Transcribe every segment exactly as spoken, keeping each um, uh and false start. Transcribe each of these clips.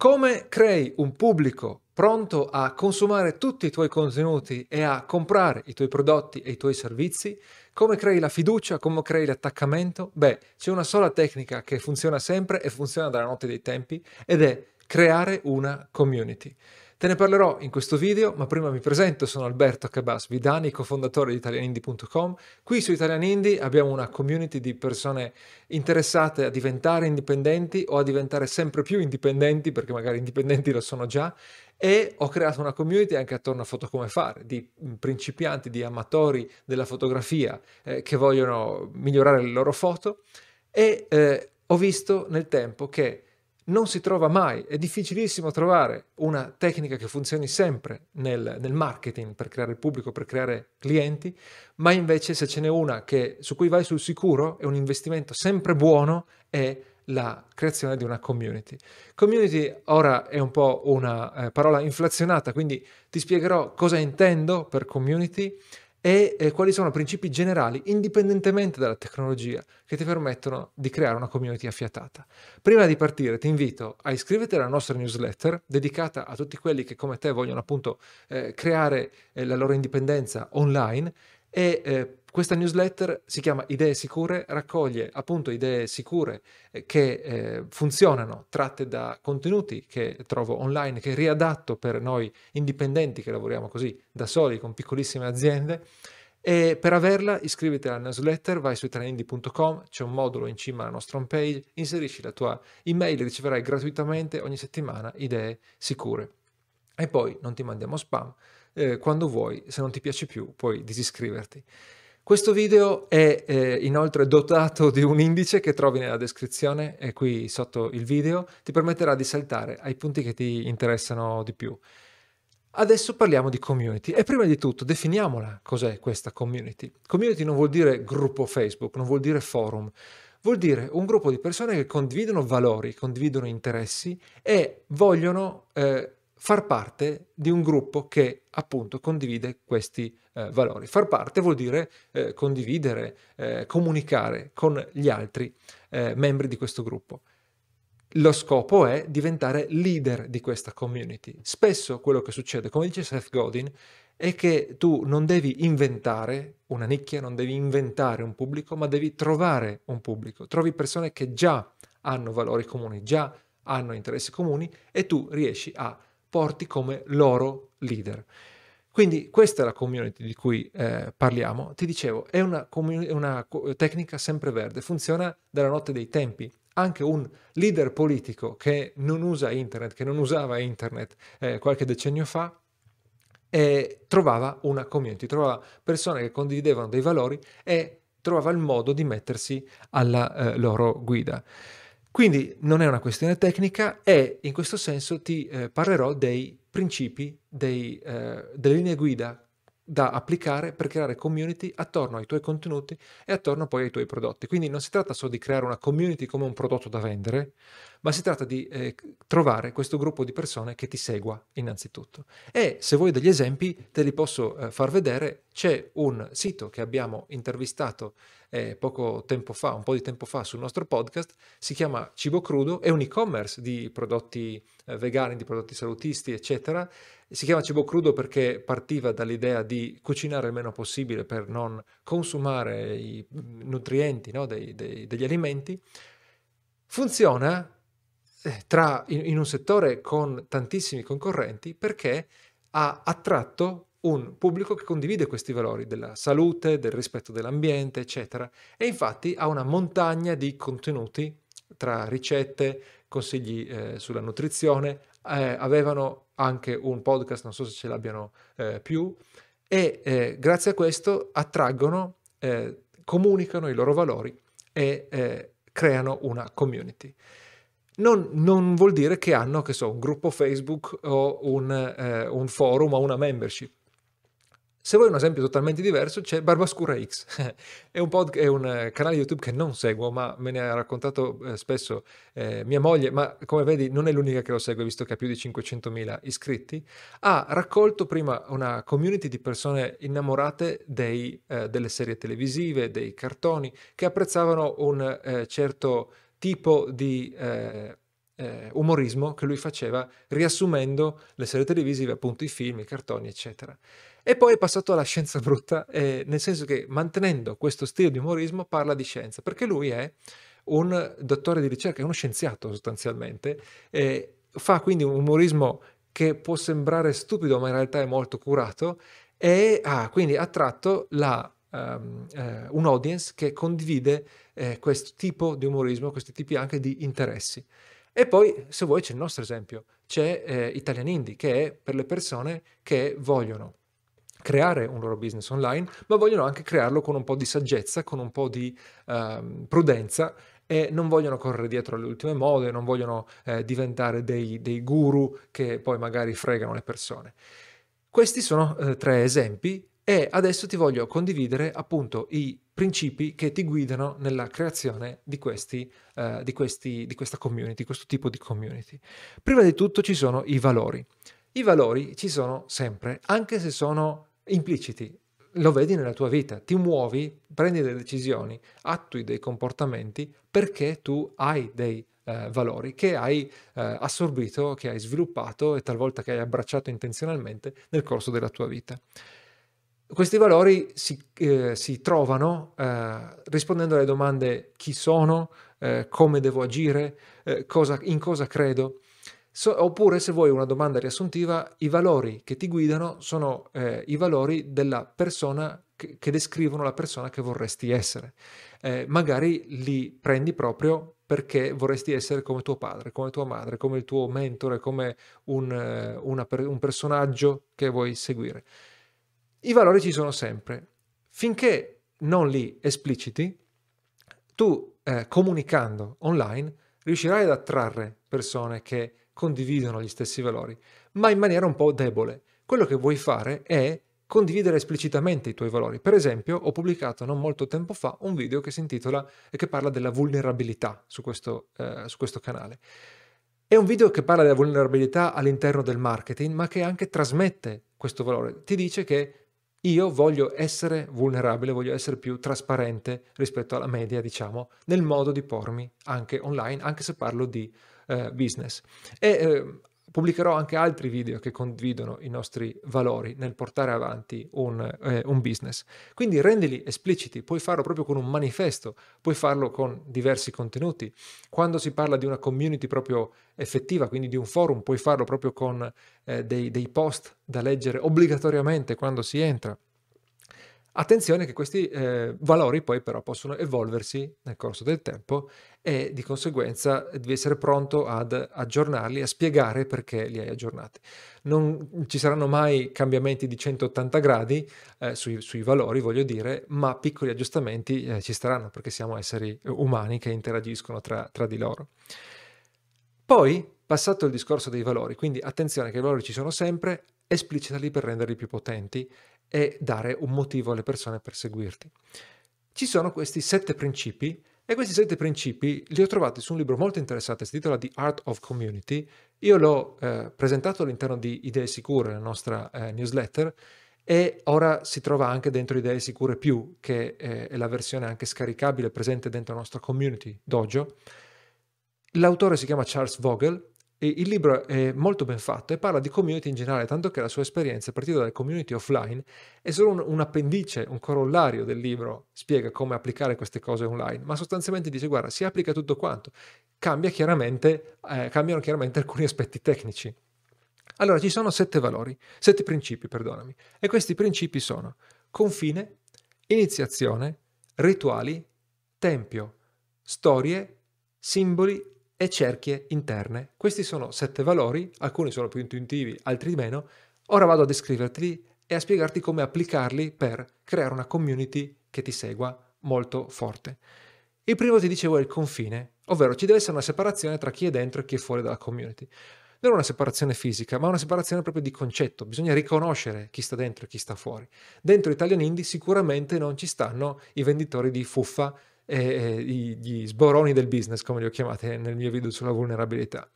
Come crei un pubblico pronto a consumare tutti i tuoi contenuti e a comprare i tuoi prodotti e i tuoi servizi? Come crei la fiducia? Come crei l'attaccamento? Beh, c'è una sola tecnica che funziona sempre e funziona dalla notte dei tempi, ed è creare una community. Te ne parlerò in questo video, ma prima mi presento, sono Alberto Cabas Vidani, cofondatore di Italian Indie punto com. Qui su Italian Indie abbiamo una community di persone interessate a diventare indipendenti o a diventare sempre più indipendenti, perché magari indipendenti lo sono già, e ho creato una community anche attorno a Foto Come Fare, di principianti, di amatori della fotografia eh, che vogliono migliorare le loro foto, e eh, ho visto nel tempo che non si trova mai, è difficilissimo trovare una tecnica che funzioni sempre nel, nel marketing per creare il pubblico, per creare clienti, ma invece se ce n'è una che, su cui vai sul sicuro, è un investimento sempre buono, è la creazione di una community. Community ora è un po' una eh, parola inflazionata, quindi ti spiegherò cosa intendo per community e eh, quali sono i principi generali, indipendentemente dalla tecnologia, che ti permettono di creare una community affiatata. Prima di partire ti invito a iscriverti alla nostra newsletter dedicata a tutti quelli che come te vogliono appunto eh, creare eh, la loro indipendenza online, e eh, questa newsletter si chiama Idee Sicure, raccoglie appunto idee sicure che eh, funzionano, tratte da contenuti che trovo online, che riadatto per noi indipendenti che lavoriamo così da soli con piccolissime aziende. E per averla iscriviti alla newsletter, vai su Italian Indie punto com, c'è un modulo in cima alla nostra home page, inserisci la tua email e riceverai gratuitamente ogni settimana Idee Sicure. E poi non ti mandiamo spam, eh, quando vuoi, se non ti piace più puoi disiscriverti. Questo video è eh, inoltre dotato di un indice che trovi nella descrizione e qui sotto il video, ti permetterà di saltare ai punti che ti interessano di più. Adesso parliamo di community e prima di tutto definiamola cos'è questa community. Community non vuol dire gruppo Facebook, non vuol dire forum, vuol dire un gruppo di persone che condividono valori, condividono interessi e vogliono eh, far parte di un gruppo che appunto condivide questi eh, valori. Far parte vuol dire eh, condividere, eh, comunicare con gli altri eh, membri di questo gruppo. Lo scopo è diventare leader di questa community. Spesso quello che succede, come dice Seth Godin, è che tu non devi inventare una nicchia, non devi inventare un pubblico, ma devi trovare un pubblico. Trovi persone che già hanno valori comuni, già hanno interessi comuni e tu riesci a porti come loro leader. Quindi questa è la community di cui eh, parliamo. Ti dicevo, è una, una tecnica sempre verde, funziona dalla notte dei tempi. Anche un leader politico che non usa internet, che non usava internet eh, qualche decennio fa, eh, trovava una community, trovava persone che condividevano dei valori e trovava il modo di mettersi alla eh, loro guida. Quindi non è una questione tecnica e in questo senso ti eh, parlerò dei principi, dei, eh, delle linee guida da applicare per creare community attorno ai tuoi contenuti e attorno poi ai tuoi prodotti. Quindi non si tratta solo di creare una community come un prodotto da vendere, ma si tratta di eh, trovare questo gruppo di persone che ti segua innanzitutto. E se vuoi degli esempi te li posso eh, far vedere. C'è un sito che abbiamo intervistato eh, poco tempo fa, un po' di tempo fa sul nostro podcast, si chiama Cibo Crudo, è un e-commerce di prodotti eh, vegani, di prodotti salutisti, eccetera. Si chiama Cibo Crudo perché partiva dall'idea di cucinare il meno possibile per non consumare i nutrienti, no, dei, dei, degli alimenti. Funziona tra, in, in un settore con tantissimi concorrenti perché ha attratto un pubblico che condivide questi valori della salute, del rispetto dell'ambiente, eccetera. E infatti ha una montagna di contenuti tra ricette, consigli eh, sulla nutrizione, eh, avevano anche un podcast, non so se ce l'abbiano eh, più, e eh, grazie a questo attraggono, eh, comunicano i loro valori e eh, creano una community. Non, non vuol dire che hanno, che so, un gruppo Facebook o un, eh, un forum o una membership. Se vuoi un esempio totalmente diverso c'è Barbascura X, è, un pod, è un canale YouTube che non seguo ma me ne ha raccontato eh, spesso eh, mia moglie, ma come vedi non è l'unica che lo segue visto che ha più di cinquecentomila iscritti. Ha raccolto prima una community di persone innamorate dei, eh, delle serie televisive, dei cartoni, che apprezzavano un eh, certo tipo di eh, eh, umorismo che lui faceva riassumendo le serie televisive, appunto i film, i cartoni, eccetera. E poi è passato alla scienza brutta, eh, nel senso che mantenendo questo stile di umorismo parla di scienza, perché lui è un dottore di ricerca, è uno scienziato sostanzialmente, eh, fa quindi un umorismo che può sembrare stupido ma in realtà è molto curato e ha ah, quindi attratto la, um, eh, un audience che condivide eh, questo tipo di umorismo, questi tipi anche di interessi. E poi se vuoi c'è il nostro esempio, c'è eh, Italian Indie, che è per le persone che vogliono creare un loro business online ma vogliono anche crearlo con un po' di saggezza, con un po' di um, prudenza, e non vogliono correre dietro alle ultime mode, non vogliono eh, diventare dei, dei guru che poi magari fregano le persone. Questi sono eh, tre esempi e adesso ti voglio condividere appunto i principi che ti guidano nella creazione di, questi, eh, di, questi, di questa community, questo tipo di community. Prima di tutto ci sono i valori. I valori ci sono sempre, anche se sono impliciti. Lo vedi nella tua vita, ti muovi, prendi delle decisioni, attui dei comportamenti perché tu hai dei eh, valori che hai eh, assorbito, che hai sviluppato e talvolta che hai abbracciato intenzionalmente nel corso della tua vita. Questi valori si, eh, si trovano eh, rispondendo alle domande: chi sono, eh, come devo agire, eh, cosa, in cosa credo. So, oppure se vuoi una domanda riassuntiva, i valori che ti guidano sono eh, i valori della persona che, che descrivono la persona che vorresti essere. Eh, magari li prendi proprio perché vorresti essere come tuo padre, come tua madre, come il tuo mentore, come un, eh, una, un personaggio che vuoi seguire. I valori ci sono sempre. Finché non li espliciti, tu eh, comunicando online riuscirai ad attrarre persone che condividono gli stessi valori, ma in maniera un po' debole. Quello che vuoi fare è condividere esplicitamente i tuoi valori. Per esempio, ho pubblicato non molto tempo fa un video che si intitola e che parla della vulnerabilità su questo, eh, su questo canale. È un video che parla della vulnerabilità all'interno del marketing, ma che anche trasmette questo valore. Ti dice che io voglio essere vulnerabile, voglio essere più trasparente rispetto alla media, diciamo, nel modo di pormi anche online, anche se parlo di business. E eh, pubblicherò anche altri video che condividono i nostri valori nel portare avanti un, eh, un business. Quindi rendili espliciti, puoi farlo proprio con un manifesto, puoi farlo con diversi contenuti. Quando si parla di una community proprio effettiva, quindi di un forum, puoi farlo proprio con eh, dei, dei post da leggere obbligatoriamente quando si entra. Attenzione che questi eh, valori poi però possono evolversi nel corso del tempo e di conseguenza devi essere pronto ad aggiornarli, a spiegare perché li hai aggiornati. Non ci saranno mai cambiamenti di centottanta gradi eh, sui, sui valori, voglio dire, ma piccoli aggiustamenti eh, ci saranno perché siamo esseri umani che interagiscono tra, tra di loro. Poi, passato il discorso dei valori, quindi attenzione che i valori ci sono sempre, esplicitali per renderli più potenti e dare un motivo alle persone per seguirti. Ci sono questi sette principi e questi sette principi li ho trovati su un libro molto interessante, si intitola The Art of Community. Io l'ho eh, presentato all'interno di Idee Sicure, la nostra eh, newsletter, e ora si trova anche dentro Idee Sicure Più, che eh, è la versione anche scaricabile presente dentro la nostra community Dojo. L'autore si chiama Charles Vogel. Il libro è molto ben fatto e parla di community in generale, tanto che la sua esperienza, partita dalle community offline, è solo un, un appendice, un corollario del libro, spiega come applicare queste cose online, ma sostanzialmente dice: guarda, si applica tutto quanto, cambia chiaramente, eh, cambiano chiaramente alcuni aspetti tecnici. Allora, ci sono sette valori, sette principi, perdonami, e questi principi sono confine, iniziazione, rituali, tempio, storie, simboli e cerchie interne. Questi sono sette valori, alcuni sono più intuitivi, altri meno. Ora vado a descriverti e a spiegarti come applicarli per creare una community che ti segua molto forte. Il primo, ti dicevo, è il confine, ovvero ci deve essere una separazione tra chi è dentro e chi è fuori dalla community. Non una separazione fisica, ma una separazione proprio di concetto. Bisogna riconoscere chi sta dentro e chi sta fuori. Dentro Italian Indie sicuramente non ci stanno i venditori di fuffa, e gli sboroni del business, come li ho chiamati nel mio video sulla vulnerabilità,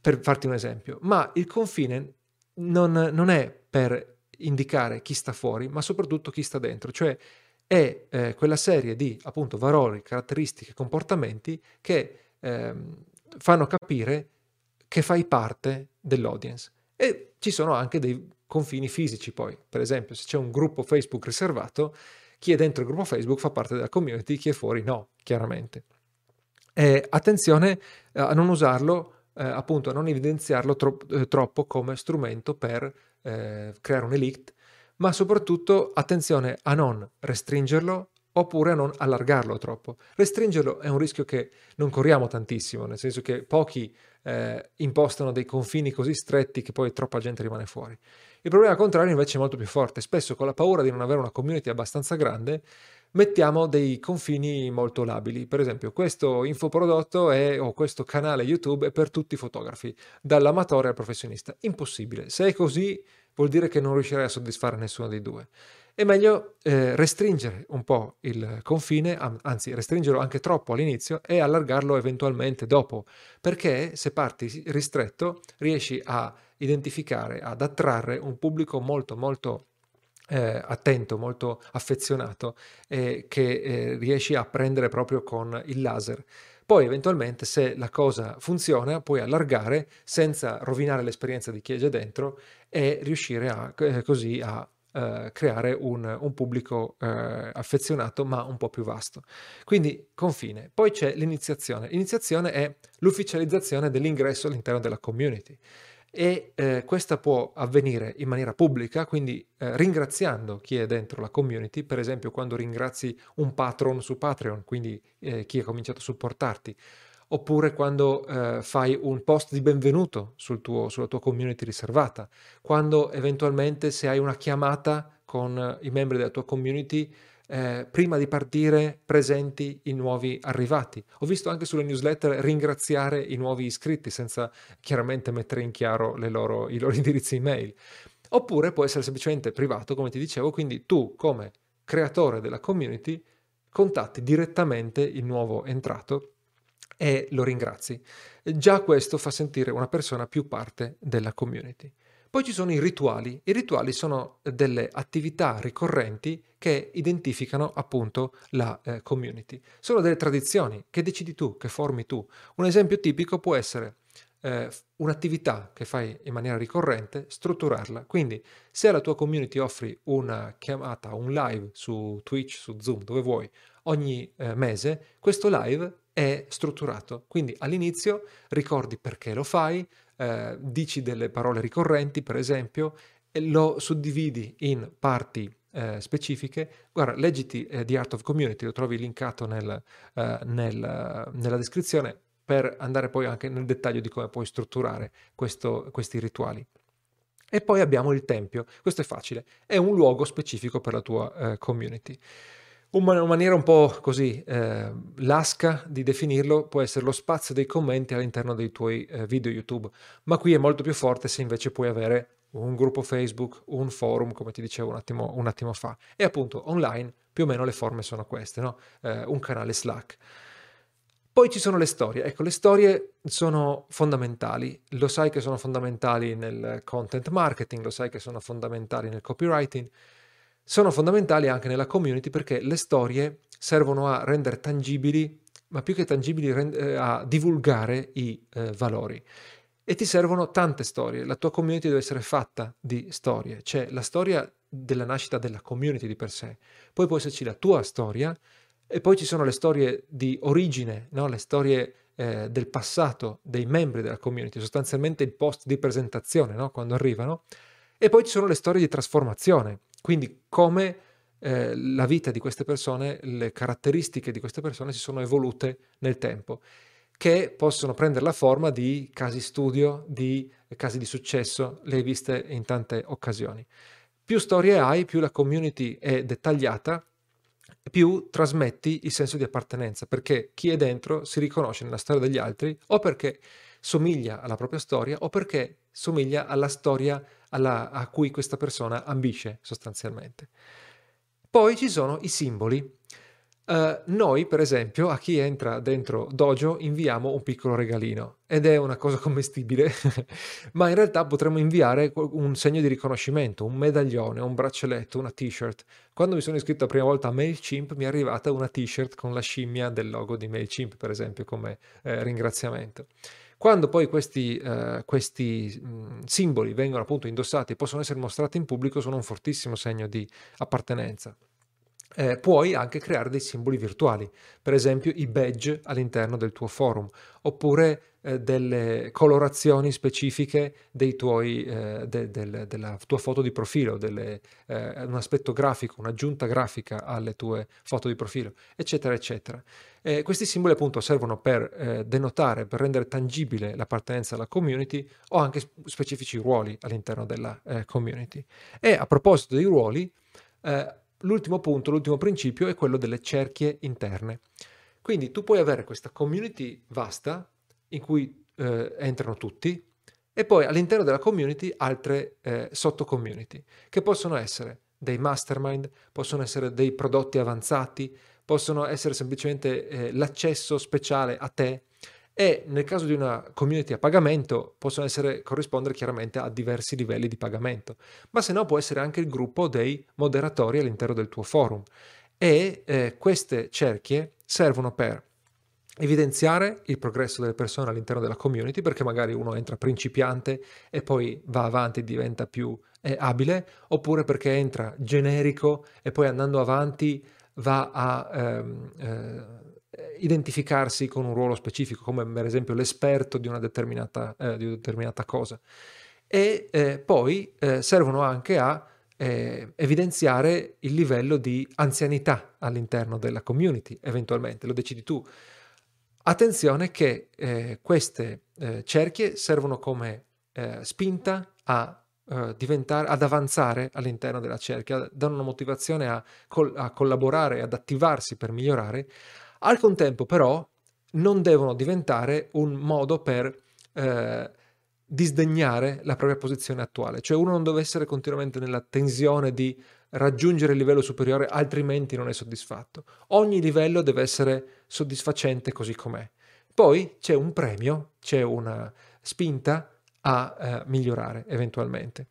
per farti un esempio. Ma il confine non, non è per indicare chi sta fuori, ma soprattutto chi sta dentro, cioè è eh, quella serie di appunto valori, caratteristiche, comportamenti che ehm, fanno capire che fai parte dell'audience. E ci sono anche dei confini fisici poi, per esempio se c'è un gruppo Facebook riservato, chi è dentro il gruppo Facebook fa parte della community, chi è fuori no, chiaramente. E attenzione a non usarlo, eh, appunto a non evidenziarlo tro- troppo come strumento per eh, creare un'elite, ma soprattutto attenzione a non restringerlo oppure a non allargarlo troppo. Restringerlo è un rischio che non corriamo tantissimo, nel senso che pochi eh, impostano dei confini così stretti che poi troppa gente rimane fuori. Il problema contrario invece è molto più forte. Spesso con la paura di non avere una community abbastanza grande mettiamo dei confini molto labili. Per esempio questo infoprodotto è, o questo canale YouTube è per tutti i fotografi, dall'amatore al professionista. Impossibile. Se è così vuol dire che non riuscirai a soddisfare nessuno dei due. È meglio eh, restringere un po' il confine, anzi restringerlo anche troppo all'inizio e allargarlo eventualmente dopo, perché se parti ristretto riesci a identificare, ad attrarre un pubblico molto molto eh, attento, molto affezionato, eh, che eh, riesci a prendere proprio con il laser. Poi eventualmente se la cosa funziona puoi allargare senza rovinare l'esperienza di chi è già dentro e riuscire a, eh, così a Uh, creare un, un pubblico uh, affezionato ma un po' più vasto. Quindi confine. Poi c'è l'iniziazione. L'iniziazione è l'ufficializzazione dell'ingresso all'interno della community e uh, questa può avvenire in maniera pubblica, quindi uh, ringraziando chi è dentro la community, per esempio quando ringrazi un patron su Patreon, quindi uh, chi ha cominciato a supportarti, oppure quando eh, fai un post di benvenuto sul tuo, sulla tua community riservata, quando eventualmente se hai una chiamata con i membri della tua community, eh, prima di partire presenti i nuovi arrivati. Ho visto anche sulle newsletter ringraziare i nuovi iscritti senza chiaramente mettere in chiaro le loro, i loro indirizzi email. Oppure può essere semplicemente privato, come ti dicevo, quindi tu come creatore della community contatti direttamente il nuovo entrato e lo ringrazi. Già questo fa sentire una persona più parte della community. Poi ci sono i rituali. I rituali sono delle attività ricorrenti che identificano appunto la eh, community. Sono delle tradizioni che decidi tu, che formi tu. Un esempio tipico può essere eh, un'attività che fai in maniera ricorrente, strutturarla. Quindi se alla tua community offri una chiamata, un live su Twitch, su Zoom, dove vuoi, ogni eh, mese, questo live è strutturato, quindi all'inizio ricordi perché lo fai, eh, dici delle parole ricorrenti per esempio, e lo suddividi in parti eh, specifiche. Guarda, leggiti eh, The Art of Community, lo trovi linkato nel, eh, nel, nella descrizione per andare poi anche nel dettaglio di come puoi strutturare questo, questi rituali. E poi abbiamo il tempio, questo è facile, è un luogo specifico per la tua eh, community. Una maniera un po' così eh, lasca di definirlo può essere lo spazio dei commenti all'interno dei tuoi eh, video YouTube, ma qui è molto più forte se invece puoi avere un gruppo Facebook, un forum, come ti dicevo un attimo, un attimo fa. E appunto online più o meno le forme sono queste, no? Eh, un canale Slack. Poi ci sono le storie. Ecco, le storie sono fondamentali. Lo sai che sono fondamentali nel content marketing, lo sai che sono fondamentali nel copywriting. Sono fondamentali anche nella community perché le storie servono a rendere tangibili, ma più che tangibili a divulgare i eh, valori. E ti servono tante storie, la tua community deve essere fatta di storie, c'è la storia della nascita della community di per sé, poi può esserci la tua storia e poi ci sono le storie di origine, no? Le storie eh, del passato dei membri della community, sostanzialmente il post di presentazione, no? Quando arrivano, e poi ci sono le storie di trasformazione. Quindi come eh, la vita di queste persone, le caratteristiche di queste persone si sono evolute nel tempo, che possono prendere la forma di casi studio, di casi di successo, le hai viste in tante occasioni. Più storie hai, più la community è dettagliata, più trasmetti il senso di appartenenza, perché chi è dentro si riconosce nella storia degli altri o perché somiglia alla propria storia o perché somiglia alla storia alla, a cui questa persona ambisce sostanzialmente. Poi ci sono i simboli. Uh, noi per esempio a chi entra dentro Dojo inviamo un piccolo regalino ed è una cosa commestibile ma in realtà potremmo inviare un segno di riconoscimento, un medaglione, un braccialetto, una t-shirt. Quando mi sono iscritto la prima volta a MailChimp mi è arrivata una t-shirt con la scimmia del logo di MailChimp per esempio come eh, ringraziamento. Quando poi questi, eh, questi mh, simboli vengono appunto indossati e possono essere mostrati in pubblico sono un fortissimo segno di appartenenza. Eh, puoi anche creare dei simboli virtuali, per esempio i badge all'interno del tuo forum, oppure eh, delle colorazioni specifiche dei tuoi, eh, de, del, della tua foto di profilo, delle, eh, un aspetto grafico, un'aggiunta grafica alle tue foto di profilo, eccetera, eccetera. Eh, questi simboli appunto servono per eh, denotare, per rendere tangibile l'appartenenza alla community o anche sp- specifici ruoli all'interno della eh, community. E a proposito dei ruoli, eh, l'ultimo punto, l'ultimo principio è quello delle cerchie interne. Quindi tu puoi avere questa community vasta in cui eh, entrano tutti e poi all'interno della community altre eh, sottocommunity che possono essere dei mastermind, possono essere dei prodotti avanzati, possono essere semplicemente eh, l'accesso speciale a te e nel caso di una community a pagamento possono essere, corrispondere chiaramente a diversi livelli di pagamento, ma se no può essere anche il gruppo dei moderatori all'interno del tuo forum e eh, queste cerchie servono per evidenziare il progresso delle persone all'interno della community perché magari uno entra principiante e poi va avanti e diventa più eh, abile oppure perché entra generico e poi andando avanti va a... Ehm, eh, identificarsi con un ruolo specifico come per esempio l'esperto di una determinata, eh, di una determinata cosa e eh, poi eh, servono anche a eh, evidenziare il livello di anzianità all'interno della community eventualmente, lo decidi tu. Attenzione che eh, queste eh, cerchie servono come eh, spinta a Uh, diventare, ad avanzare all'interno della cerchia, danno una motivazione a, col- a collaborare, ad attivarsi per migliorare, al contempo però non devono diventare un modo per uh, disdegnare la propria posizione attuale, cioè uno non deve essere continuamente nella tensione di raggiungere il livello superiore altrimenti non è soddisfatto, ogni livello deve essere soddisfacente così com'è, poi c'è un premio, c'è una spinta a eh, migliorare eventualmente.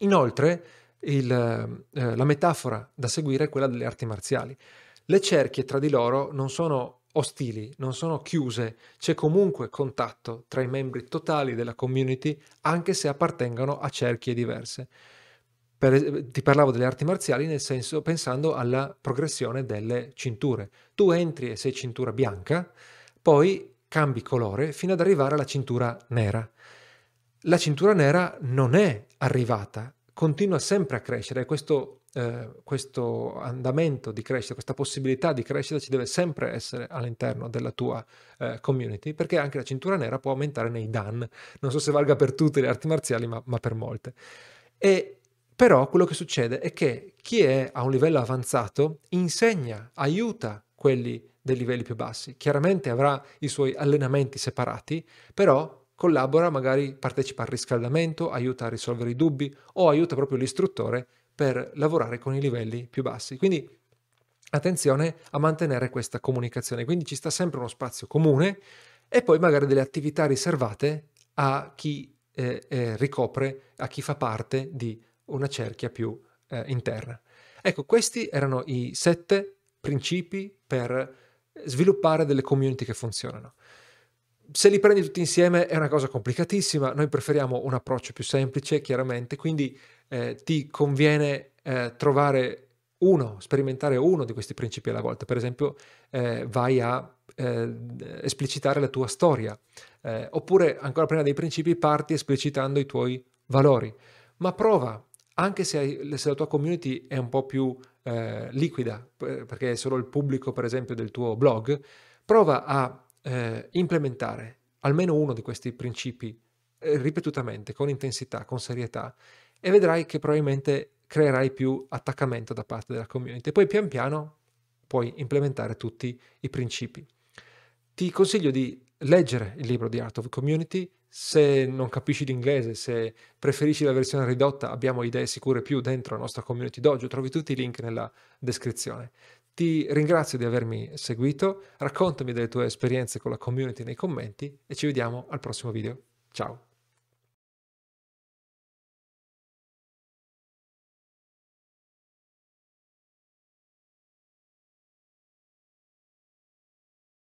Inoltre il, eh, la metafora da seguire è quella delle arti marziali. Le cerchie tra di loro non sono ostili, non sono chiuse, c'è comunque contatto tra i membri totali della community anche se appartengono a cerchie diverse. Per, ti parlavo delle arti marziali nel senso pensando alla progressione delle cinture. Tu entri e sei cintura bianca, poi cambi colore fino ad arrivare alla cintura nera. La cintura nera non è arrivata, continua sempre a crescere, questo, eh, questo andamento di crescita, questa possibilità di crescita ci deve sempre essere all'interno della tua eh, community, perché anche la cintura nera può aumentare nei dan, non so se valga per tutte le arti marziali, ma, ma per molte. E però quello che succede è che chi è a un livello avanzato insegna, aiuta quelli dei livelli più bassi, chiaramente avrà i suoi allenamenti separati, però collabora, magari partecipa al riscaldamento, aiuta a risolvere i dubbi o aiuta proprio l'istruttore per lavorare con i livelli più bassi. Quindi attenzione a mantenere questa comunicazione, quindi ci sta sempre uno spazio comune e poi magari delle attività riservate a chi eh, eh, ricopre, a chi fa parte di una cerchia più eh, interna. Ecco, questi erano i sette principi per sviluppare delle community che funzionano. Se li prendi tutti insieme è una cosa complicatissima, noi preferiamo un approccio più semplice chiaramente, quindi eh, ti conviene eh, trovare uno, sperimentare uno di questi principi alla volta, per esempio eh, vai a eh, esplicitare la tua storia, eh, oppure ancora prima dei principi parti esplicitando i tuoi valori, ma prova, anche se, hai, se la tua community è un po' più eh, liquida, perché è solo il pubblico per esempio del tuo blog, prova a Eh, implementare almeno uno di questi principi eh, ripetutamente, con intensità, con serietà e vedrai che probabilmente creerai più attaccamento da parte della community e poi pian piano puoi implementare tutti i principi. Ti consiglio di leggere il libro The Art of Community, se non capisci l'inglese, se preferisci la versione ridotta abbiamo Idee Sicure più dentro la nostra community Dojo, trovi tutti i link nella descrizione. Ti ringrazio di avermi seguito, raccontami delle tue esperienze con la community nei commenti e ci vediamo al prossimo video. Ciao!